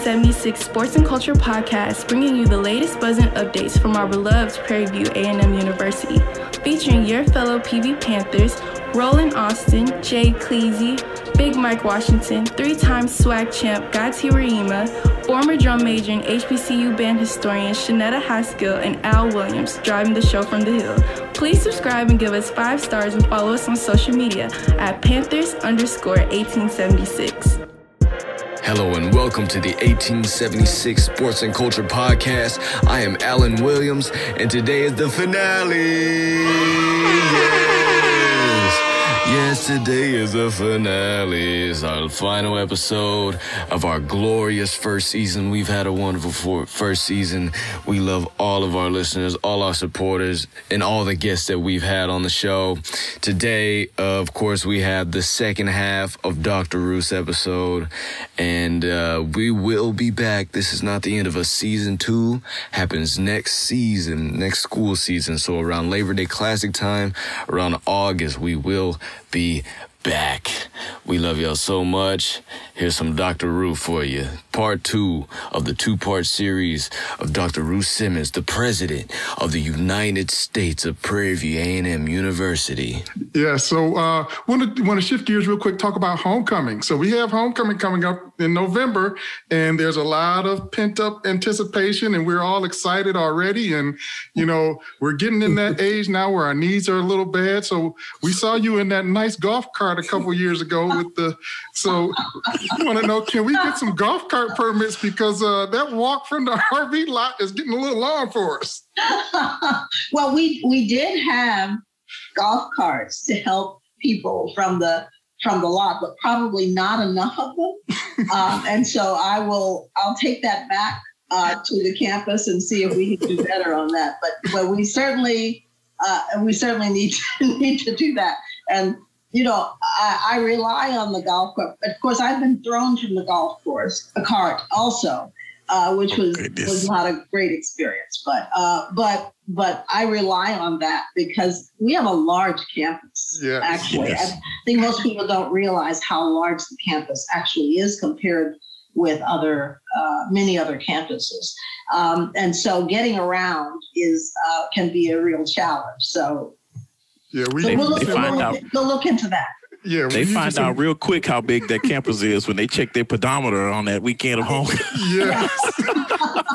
1976 Sports and Culture Podcast, bringing you the latest buzz and updates from our beloved Prairie View A&M University, featuring your fellow PV Panthers, Roland Austin, Jay Cleesey, Big Mike Washington, three-time swag champ Gati Rayima, former drum major and HBCU band historian Shanetta Haskell, and Al Williams, driving the show from the hill. Please subscribe and give us 5 stars and follow us on social media at Panthers_1876. Hello and welcome to the 1876 Sports and Culture Podcast. I am Alan Williams, and today is the finale. Yes, today is the finale. It's our final episode of our glorious first season. We've had a wonderful first season. We love all of our listeners, all our supporters, and all the guests that we've had on the show. Today, of course, we have the second half of Dr. Ruth's episode, and we will be back. This is not the end of us. Season 2 happens next season, next school season. So around Labor Day Classic time, around August, we will be back. We love y'all so much. Here's some Dr. Ruth for you. Part 2 of the 2-part series of Dr. Ruth Simmons, the president of the United States of Prairie View A&M University. Yeah, so want to shift gears real quick, talk about homecoming. So we have homecoming coming up in November, and there's a lot of pent-up anticipation, and we're all excited already. And, you know, we're getting in that age now where our knees are a little bad. So we saw you in that nice golf cart a couple years ago with the, so you want to know, can we get some golf cart permits? Because that walk from the RV lot is getting a little long for us. Well, we did have golf carts to help people from the lot, but probably not enough of them. And so I'll take that back to the campus and see if we can do better on that. But we certainly need to do that. And, you know, I rely on the golf cart. Of course, I've been thrown from the golf course, a cart also, which was not a great experience. But I rely on that because we have a large campus, actually. Yes. I think most people don't realize how large the campus actually is compared with other many other campuses. And so getting around is can be a real challenge. So yeah, we'll look into that. Yeah, they find out real quick how big that campus is when they check their pedometer on that weekend of home. Yes,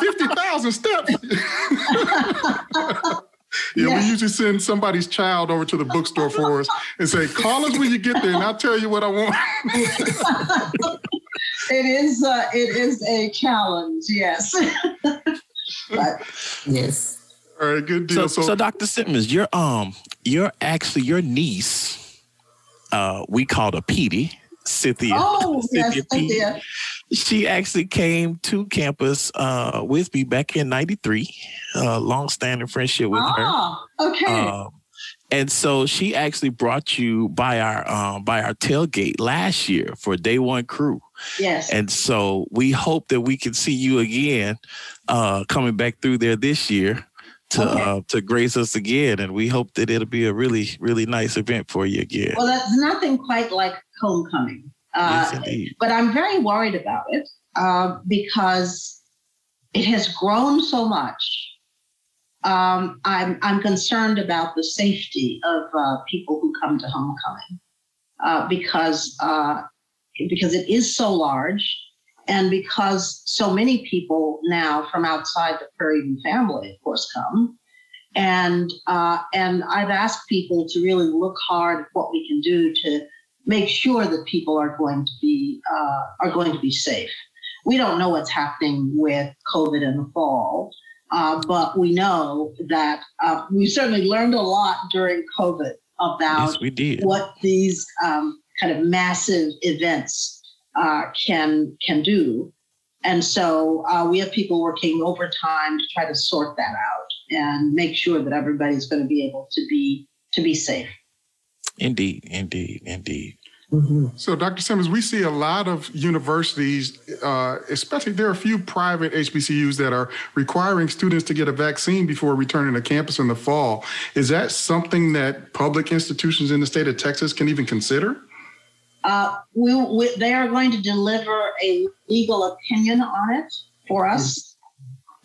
50,000 steps. Yeah, we usually send somebody's child over to the bookstore for us and say, "Call us when you get there, and I'll tell you what I want." It is a challenge. Yes. But, yes. All right, good deal. So Dr. Simmons, your niece. We called her Petey, Cynthia. Oh, Cynthia, yes, Cynthia. She actually came to campus with me back in '93. Long-standing friendship with her. Okay. And so she actually brought you by our tailgate last year for Day One Crew. Yes. And so we hope that we can see you again coming back through there this year. To grace us again, and we hope that it'll be a really, really nice event for you again. Well, that's nothing quite like homecoming, yes, indeed. But I'm very worried about it because it has grown so much. I'm concerned about the safety of people who come to homecoming because it is so large. And because so many people now from outside the Prairie View family, of course, come. And I've asked people to really look hard at what we can do to make sure that people are going to be safe. We don't know what's happening with COVID in the fall, but we know that we certainly learned a lot during COVID about what these kind of massive events can do. And so we have people working overtime to try to sort that out and make sure that everybody's going to be able to be safe. Indeed. Mm-hmm. So, Dr. Simmons, we see a lot of universities, especially there are a few private HBCUs that are requiring students to get a vaccine before returning to campus in the fall. Is that something that public institutions in the state of Texas can even consider? They are going to deliver a legal opinion on it for us,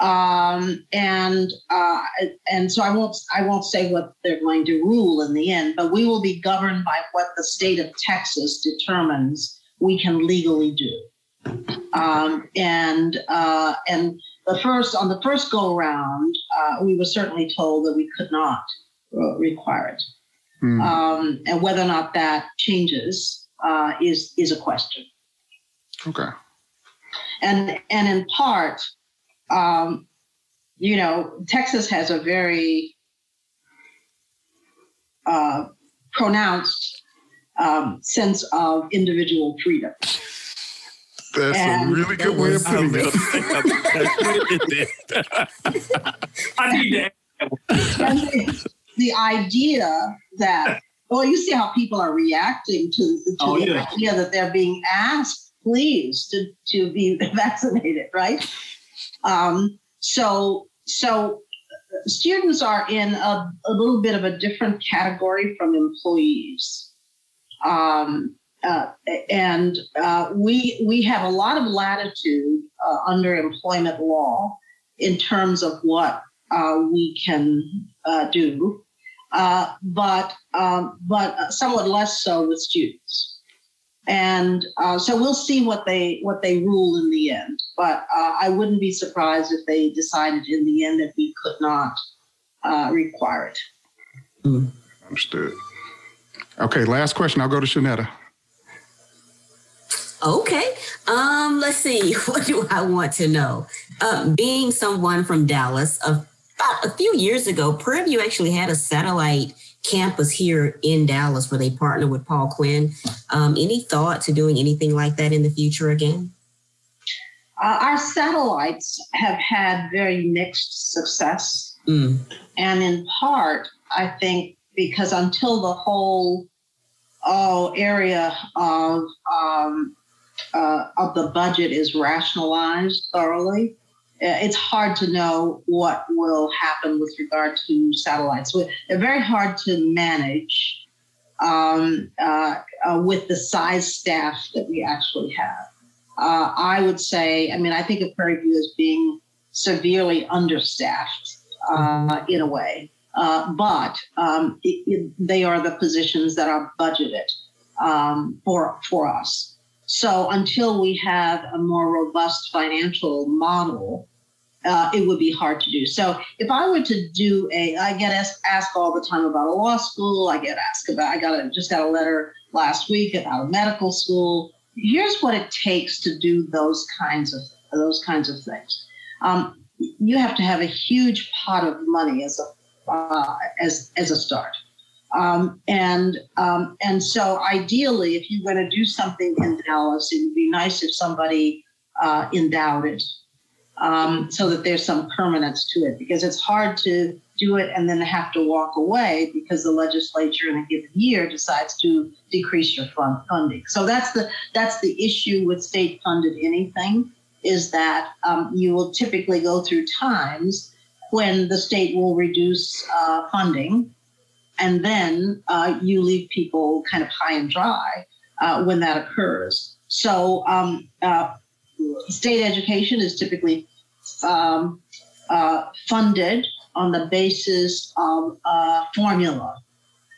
and so I won't say what they're going to rule in the end, but we will be governed by what the state of Texas determines we can legally do. And on the first go round, we were certainly told that we could not require it, and whether or not that changes is a question. Okay. And in part, Texas has a very pronounced sense of individual freedom. That's a really good way of putting it. I need that. The idea that, well, you see how people are reacting to the idea that they're being asked, please, to be vaccinated, right? So students are in a little bit of a different category from employees. We have a lot of latitude under employment law in terms of what we can do. But somewhat less so with students, and so we'll see what they rule in the end. But I wouldn't be surprised if they decided in the end that we could not require it. Mm. Understood. Okay, last question. I'll go to Shanetta. Okay. Let's see. What do I want to know? Being someone from Dallas, about a few years ago, Prairie View actually had a satellite campus here in Dallas where they partnered with Paul Quinn. Any thought to doing anything like that in the future again? Our satellites have had very mixed success. Mm. And in part, I think, because until the whole area of the budget is rationalized thoroughly, it's hard to know what will happen with regard to satellites. They're very hard to manage with the size staff that we actually have. I would say, I think of Prairie View as being severely understaffed in a way, but they are the positions that are budgeted for us. So until we have a more robust financial model, it would be hard to do. So if I were to do I get asked all the time about a law school. I get asked about, I just got a letter last week about a medical school. Here's what it takes to do those kinds of things. You have to have a huge pot of money as a start. And so ideally, if you're going to do something in Dallas, it would be nice if somebody endowed it. So that there's some permanence to it, because it's hard to do it and then have to walk away because the legislature in a given year decides to decrease your funding. So that's the issue with state-funded anything, is that you will typically go through times when the state will reduce funding, and then you leave people kind of high and dry when that occurs. So state education is typically funded on the basis of a formula.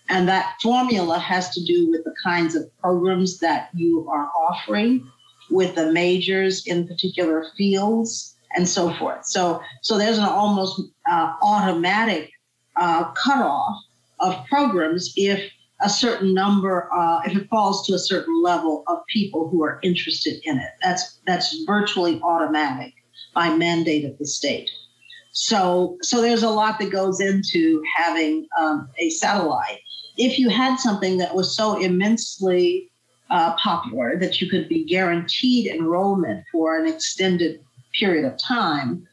And that formula has to do with the kinds of programs that you are offering, with the majors in particular fields, and so forth. So there's an almost automatic cutoff of programs if a certain number, if it falls to a certain level of people who are interested in it. That's virtually automatic by mandate of the state. So there's a lot that goes into having a satellite. If you had something that was so immensely popular that you could be guaranteed enrollment for an extended period of time,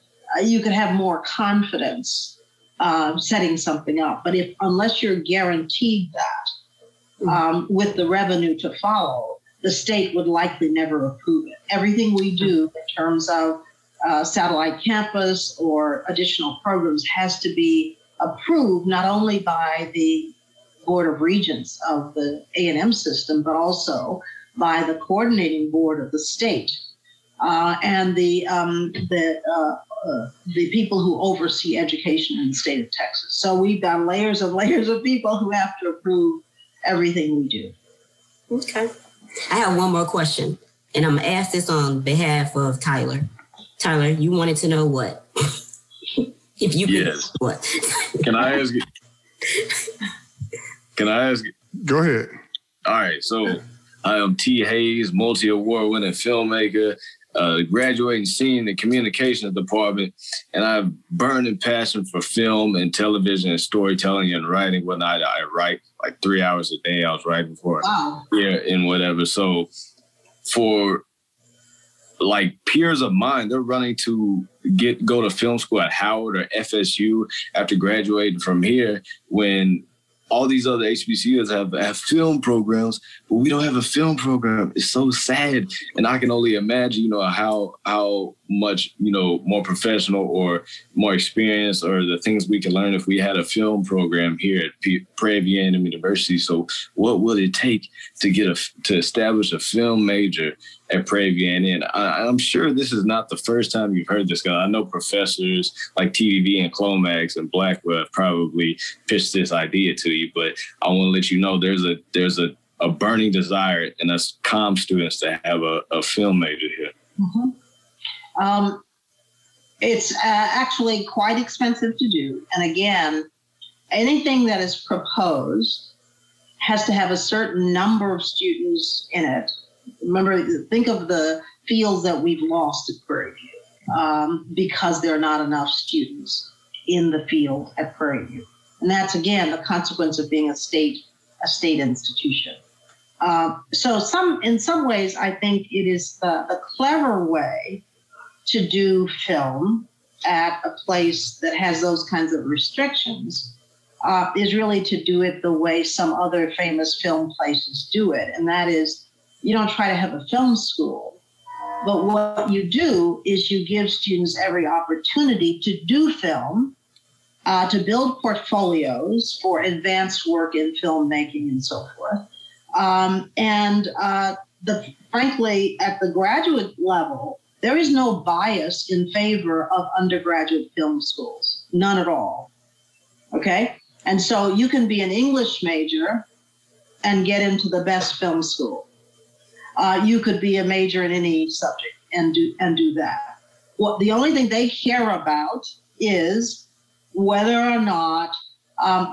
you could have more confidence setting something up. But unless you're guaranteed that with the revenue to follow, the state would likely never approve it. Everything we do in terms of satellite campus or additional programs has to be approved not only by the Board of Regents of the A&M system, but also by the coordinating board of the state. And the people who oversee education in the state of Texas. So we've got layers and layers of people who have to approve everything we do. Okay. I have one more question, and I'm going to ask this on behalf of Tyler. Tyler, you wanted to know what? If you could, yes. What? Can I ask? Can I ask? Go ahead. All right. So I am T. Hayes, multi-award winning filmmaker, graduating senior in the communications department, and I have a burning passion for film and television and storytelling and writing. One night I write like 3 hours a day. I was writing for a year and whatever. So for like peers of mine, they're running to go to film school at Howard or FSU after graduating from here, when all these other HBCUs have film programs, but we don't have a film program. It's so sad. And I can only imagine, you know, how much, you know, more professional or more experienced or the things we could learn if we had a film program here at Prairie View A&M University. So what would it take to establish a film major at Prairie View A&M? I'm sure this is not the first time you've heard this, because I know professors like TVB and Clomax and Blackwell have probably pitched this idea to you, but I want to let you know there's a burning desire in us comm students to have a film major here. Mm-hmm. It's actually quite expensive to do. And again, anything that is proposed has to have a certain number of students in it. Remember, think of the fields that we've lost at Prairie View because there are not enough students in the field at Prairie View. And that's, again, the consequence of being a state institution. So in some ways, I think it is the clever way to do film at a place that has those kinds of restrictions is really to do it the way some other famous film places do it. And that is, you don't try to have a film school, but what you do is you give students every opportunity to do film, to build portfolios for advanced work in filmmaking and so forth. Frankly, at the graduate level, there is no bias in favor of undergraduate film schools, none at all, okay? And so you can be an English major and get into the best film school. You could be a major in any subject and do that. Well, the only thing they care about is whether or not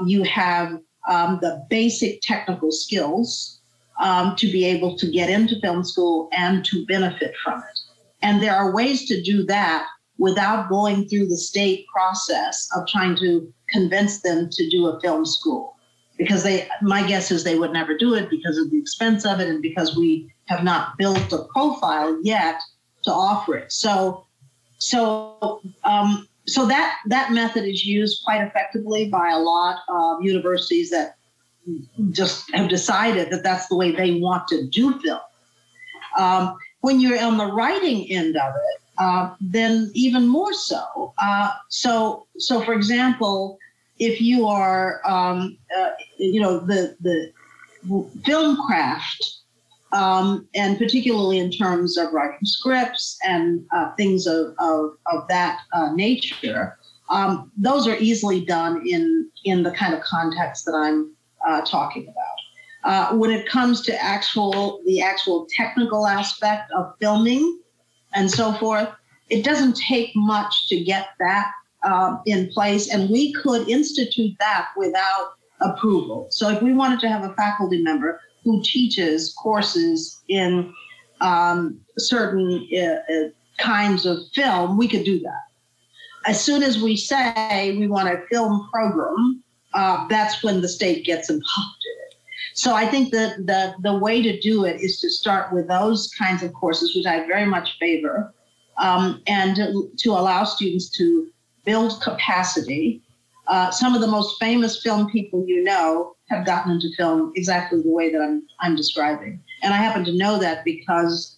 you have the basic technical skills to be able to get into film school and to benefit from it. And there are ways to do that without going through the state process of trying to convince them to do a film school. Because my guess is they would never do it because of the expense of it and because we have not built a profile yet to offer it. So that method is used quite effectively by a lot of universities that just have decided that that's the way they want to do film. When you're on the writing end of it, then even more so. So for example, if you are, the film craft, and particularly in terms of writing scripts and things of that nature, those are easily done in the kind of context that I'm talking about. When it comes to the actual technical aspect of filming and so forth, it doesn't take much to get that in place, and we could institute that without approval. So if we wanted to have a faculty member who teaches courses in certain kinds of film, we could do that. As soon as we say we want a film program, that's when the state gets involved in it. So I think that the way to do it is to start with those kinds of courses, which I very much favor, and to allow students to build capacity. Some of the most famous film people you know have gotten into film exactly the way that I'm describing, and I happen to know that because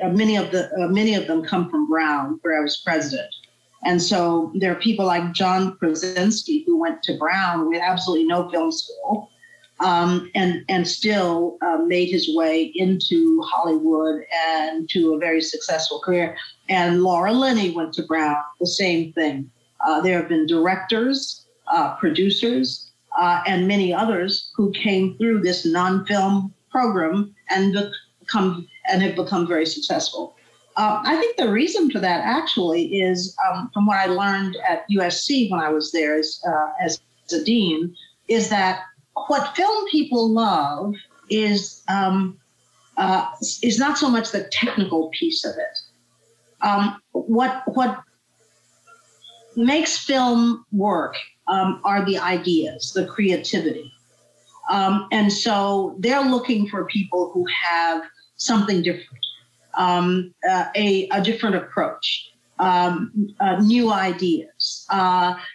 many of them come from Brown, where I was president, and so there are people like John Krasinski who went to Brown with absolutely no film school, and still made his way into Hollywood and to a very successful career. And Laura Linney went to Brown, the same thing. There have been directors, producers, and many others who came through this non-film program and have become very successful. I think the reason for that actually is from what I learned at USC when I was there as a dean, is that what film people love is not so much the technical piece of it. What makes film work are the ideas, the creativity. And so they're looking for people who have something different. A different approach, new ideas,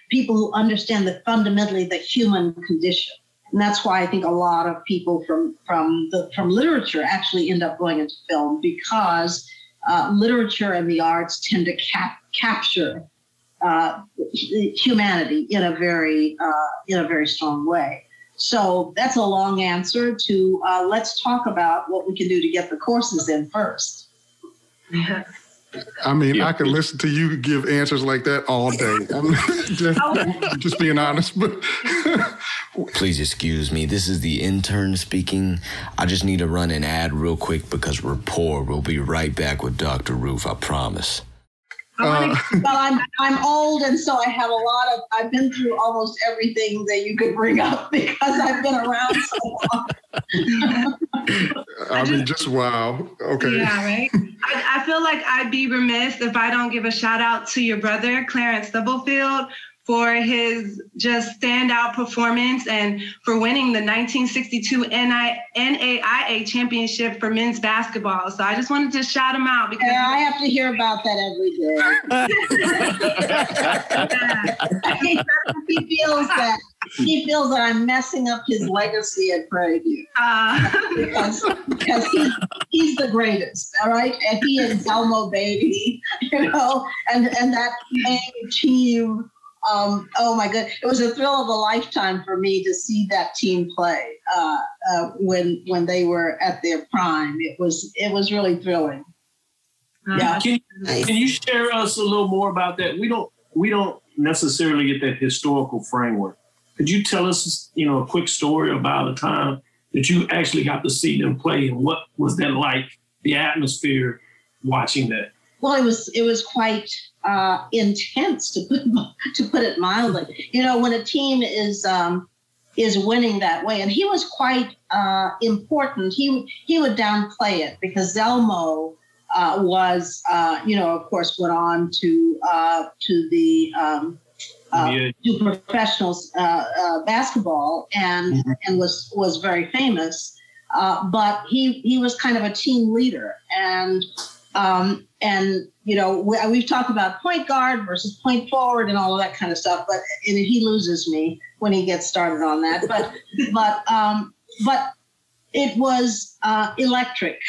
people who understand that fundamentally the human condition. And that's why I think a lot of people from literature actually end up going into film, because literature and the arts tend to capture humanity in a very strong way. So that's a long answer to let's talk about what we can do to get the courses in first. I mean, I could listen to you give answers like that all day. Just being honest. But please excuse me. This is the intern speaking. I just need to run an ad real quick because we're poor. We'll be right back with Dr. Ruth, I promise. I'm old, and so I have a lot of, I've been through almost everything that you could bring up because I've been around so long. I mean, just wow. Okay. Yeah, right? I feel like I'd be remiss if I don't give a shout out to your brother, Clarence Stubblefield, for his just standout performance and for winning the 1962 NAIA championship for men's basketball. So I just wanted to shout him out because I have to hear about that every day. He feels that I'm messing up his legacy at Prairie View because he's the greatest, all right? And he is Zelmo baby, and that main team. Oh my God! It was a thrill of a lifetime for me to see that team play when they were at their prime. It was really thrilling. Yeah. Can you share us a little more about that? We don't necessarily get that historical framework. Could you tell us, a quick story about a time that you actually got to see them play, and what was that like? The atmosphere watching that. Well, it was quite intense, to put it mildly. When a team is winning that way, and he was quite important. He would downplay it because Zelmo was, of course, went on to professional basketball and mm-hmm. and was very famous. But he was kind of a team leader . We've talked about point guard versus point forward and all of that kind of stuff, but he loses me when he gets started on that. But but it was electric,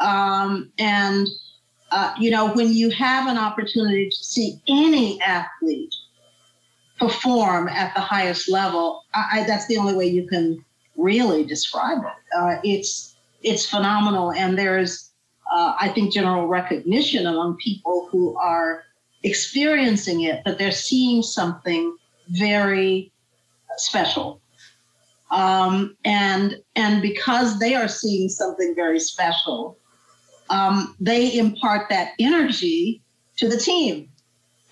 when you have an opportunity to see any athlete perform at the highest level, that's the only way you can really describe it. It's phenomenal, and there's. I think general recognition among people who are experiencing it, that they're seeing something very special. And because they are seeing something very special, they impart that energy to the team.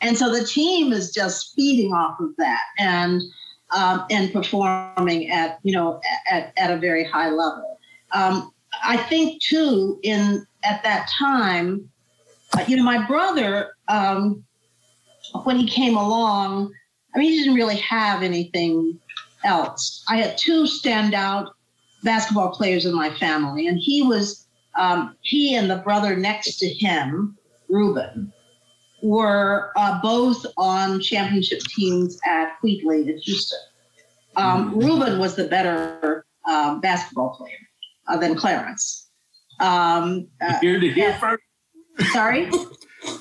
And so the team is just feeding off of that and performing at a very high level. I think too, at that time, my brother, when he came along, he didn't really have anything else. I had two standout basketball players in my family, and he and the brother next to him, Ruben, were both on championship teams at Wheatley in Houston. Ruben was the better basketball player than Clarence. You heard it here first. Sorry?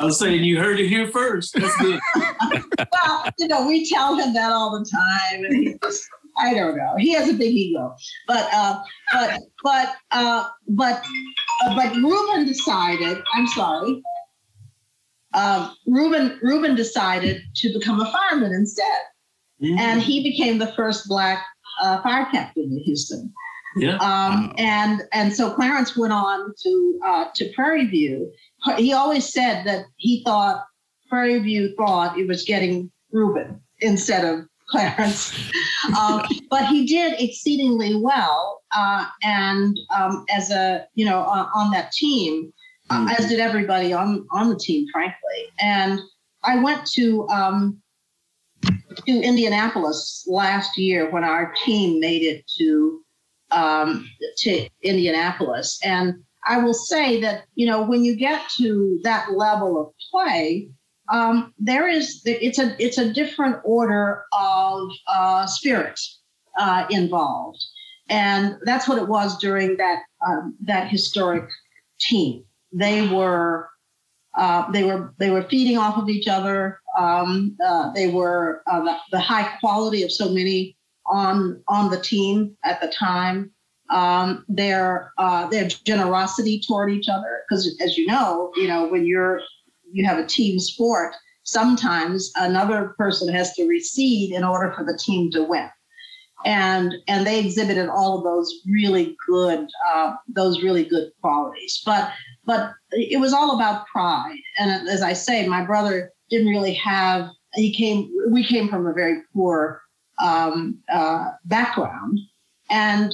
I was saying you heard it here first. That's good. Well, we tell him that all the time, and he just I don't know. He has a big ego, but Ruben decided. I'm sorry. Ruben decided to become a fireman instead, and he became the first Black fire captain in Houston. Yeah. And so Clarence went on to Prairie View. He always said that he thought Prairie View thought it was getting Ruben instead of Clarence, but he did exceedingly well, and as a on that team, as did everybody on the team, frankly. And I went to Indianapolis last year when our team made it to Indianapolis, and I will say that when you get to that level of play. It's a different order of spirit involved, and that's what it was during that historic team. They were feeding off of each other. The high quality of so many on the team at the time. Their generosity toward each other, because as you know when you have a team sport, sometimes another person has to recede in order for the team to win. And they exhibited all of those really good qualities. But it was all about pride. And as I say, my brother didn't really have, we came from a very poor background, and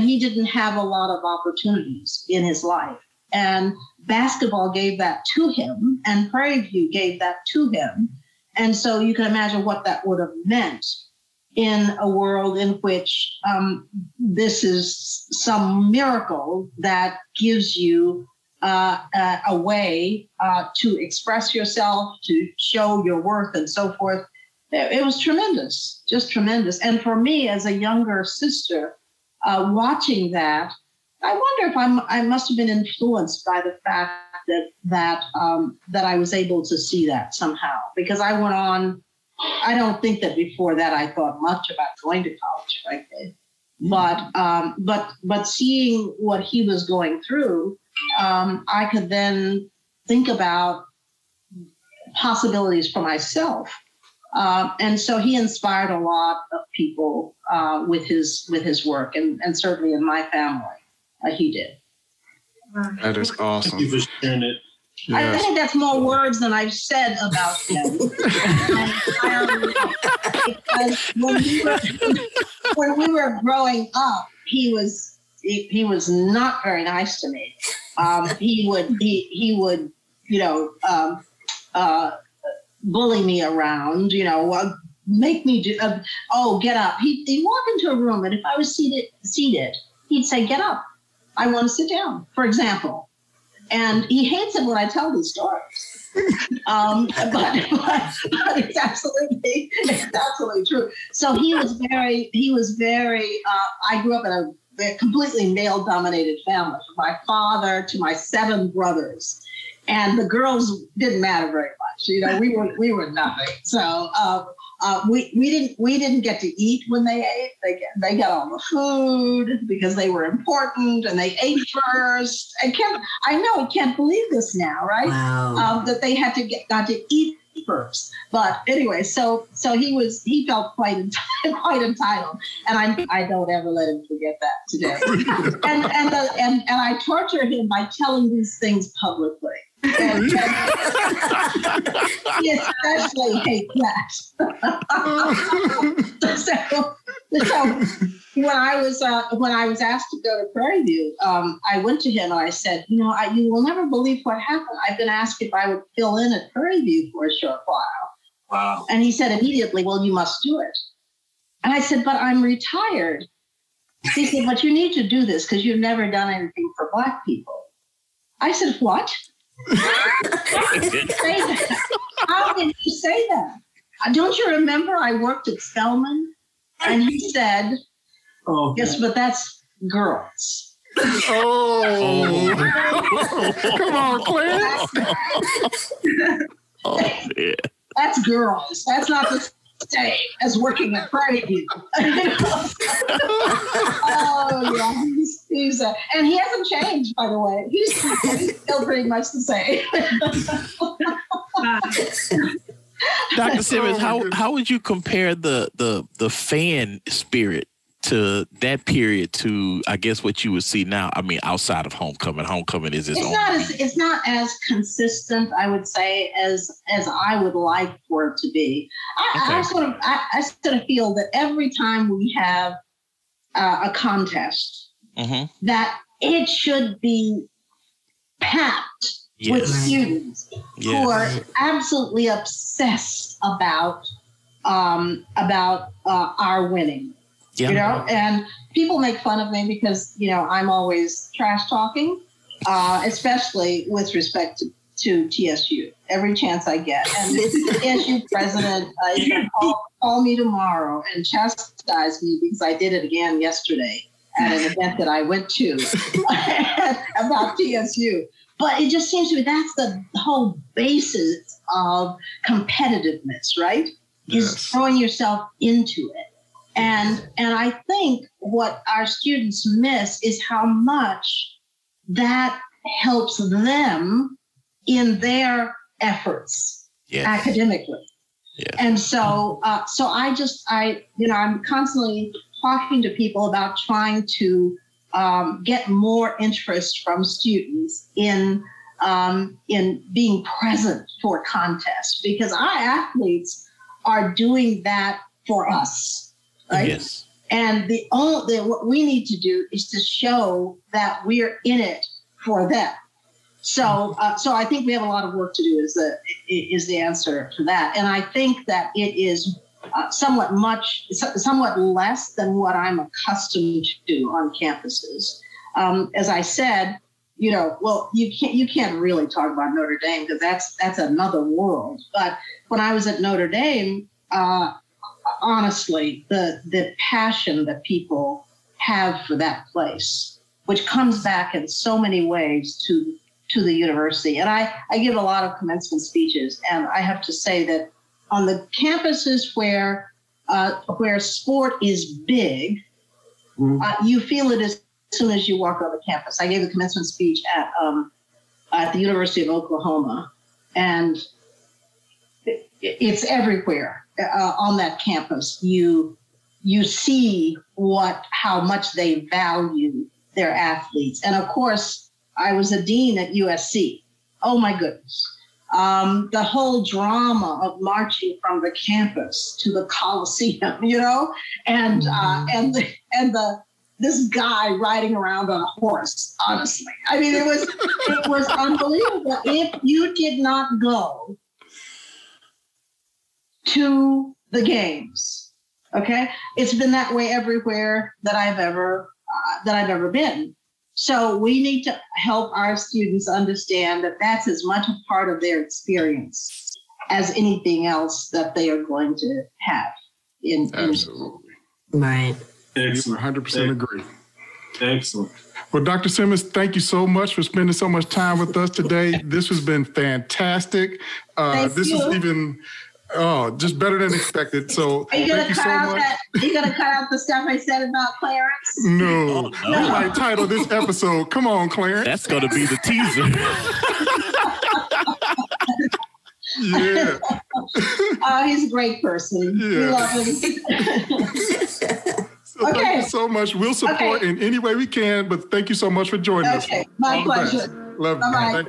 he didn't have a lot of opportunities in his life. And basketball gave that to him, and Prairie View gave that to him. And so you can imagine what that would have meant in a world in which this is some miracle that gives you a way to express yourself, to show your worth and so forth. It was tremendous, just tremendous. And for me as a younger sister, watching that, I wonder if I must have been influenced by the fact that I was able to see that somehow, because I went on. I don't think that before that I thought much about going to college, frankly. But seeing what he was going through, I could then think about possibilities for myself. And so he inspired a lot of people with his work, and certainly in my family. He did. That is awesome. Thank you for sharing it. Yes. I think that's more words than I've said about him. Because when we were growing up, he was not very nice to me. He would bully me around. Make me do. Get up. He'd walk into a room, and if I was seated, he'd say, "Get up. I want to sit down," for example. And he hates it when I tell these stories. But it's absolutely true. So he was very, I grew up in a completely male-dominated family, from my father to my 7 brothers. And the girls didn't matter very much. We were nothing. So we didn't get to eat when they ate. They got all the food because they were important, and they ate first. I can't believe this now, right? Wow. That they had to got to eat first. But anyway, so he felt quite entitled, and I don't ever let him forget that today. and I torture him by telling these things publicly. He especially hates that. So when I was asked to go to Prairie View, I went to him and I said, you will never believe what happened. I've been asked if I would fill in at Prairie View for a short while. Wow. And he said immediately, "Well, you must do it." And I said, "But I'm retired." He said, "But you need to do this because you've never done anything for Black people." I said, "What? How did you say that? Don't you remember I worked at Fellman?" And he said, "Yes, but that's girls." Come on, Clarence. That's girls. That's not the day as working at Prairie View. Oh yeah, he's and he hasn't changed, by the way. He's still pretty much the same. Dr. Simmons, how would you compare the fan spirit to that period to, I guess, what you would see now? I mean, outside of homecoming. Homecoming is its own. It's not as consistent, I would say, as I would like for it to be. I sort of feel that every time we have a contest, mm-hmm. that it should be packed yes. with students yes. who are absolutely obsessed about our winning. Yeah. You know, and people make fun of me because, you know, I'm always trash talking, especially with respect to TSU, every chance I get. And the TSU president is going to call me tomorrow and chastise me because I did it again yesterday at an event that I went to about TSU. But it just seems to me that's the whole basis of competitiveness, right? Yes. Is throwing yourself into it. And I think what our students miss is how much that helps them in their efforts yes. academically. Yes. And so, I'm constantly talking to people about trying to get more interest from students in being present for contests, because our athletes are doing that for us. Right? Yes. And what we need to do is to show that we're in it for them. So I think we have a lot of work to do is the answer to that. And I think that it is somewhat less than what I'm accustomed to on campuses. As I said, you know, well, you can't really talk about Notre Dame because that's another world. But when I was at Notre Dame, honestly, the passion that people have for that place, which comes back in so many ways to the university. And I give a lot of commencement speeches, and I have to say that on the campuses where sport is big, mm-hmm. You feel it as soon as you walk on the campus. I gave a commencement speech at the University of Oklahoma, and it's everywhere. On that campus, you see how much they value their athletes. And of course, I was a dean at USC. Oh my goodness. The whole drama of marching from the campus to the Coliseum, you know, and mm-hmm. This guy riding around on a horse, honestly. I mean, it was unbelievable. If you did not go to the games, okay? It's been that way everywhere that I've ever been. So we need to help our students understand that that's as much a part of their experience as anything else that they are going to have. Absolutely. Right. Excellent. 100% agree. Excellent. Well, Dr. Simmons, thank you so much for spending so much time with us today. This has been fantastic. Oh, just better than expected. So thank you so much. Are you going to cut out the stuff I said about Clarence? No. We might title this episode, "Come On, Clarence." That's going to be the teaser. Yeah. Oh, he's a great person. Yeah. We love him. So okay. Thank you so much. We'll support in any way we can, but thank you so much for joining us. Okay, my pleasure. Love you. Bye.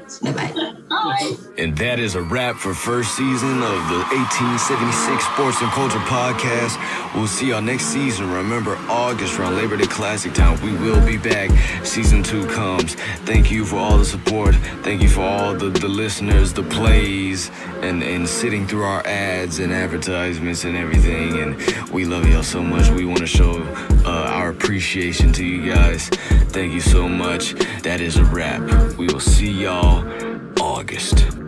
And that is a wrap for first season of the 1876 Sports and Culture Podcast. We'll see y'all next season. Remember, August around Labor Day Classic time, we will be back. Season 2 comes. Thank you for all the support. Thank you for all the listeners, the plays, and sitting through our ads and advertisements and everything. And we love y'all so much. We want to show our appreciation to you guys. Thank you so much. That is a wrap. We will see y'all August.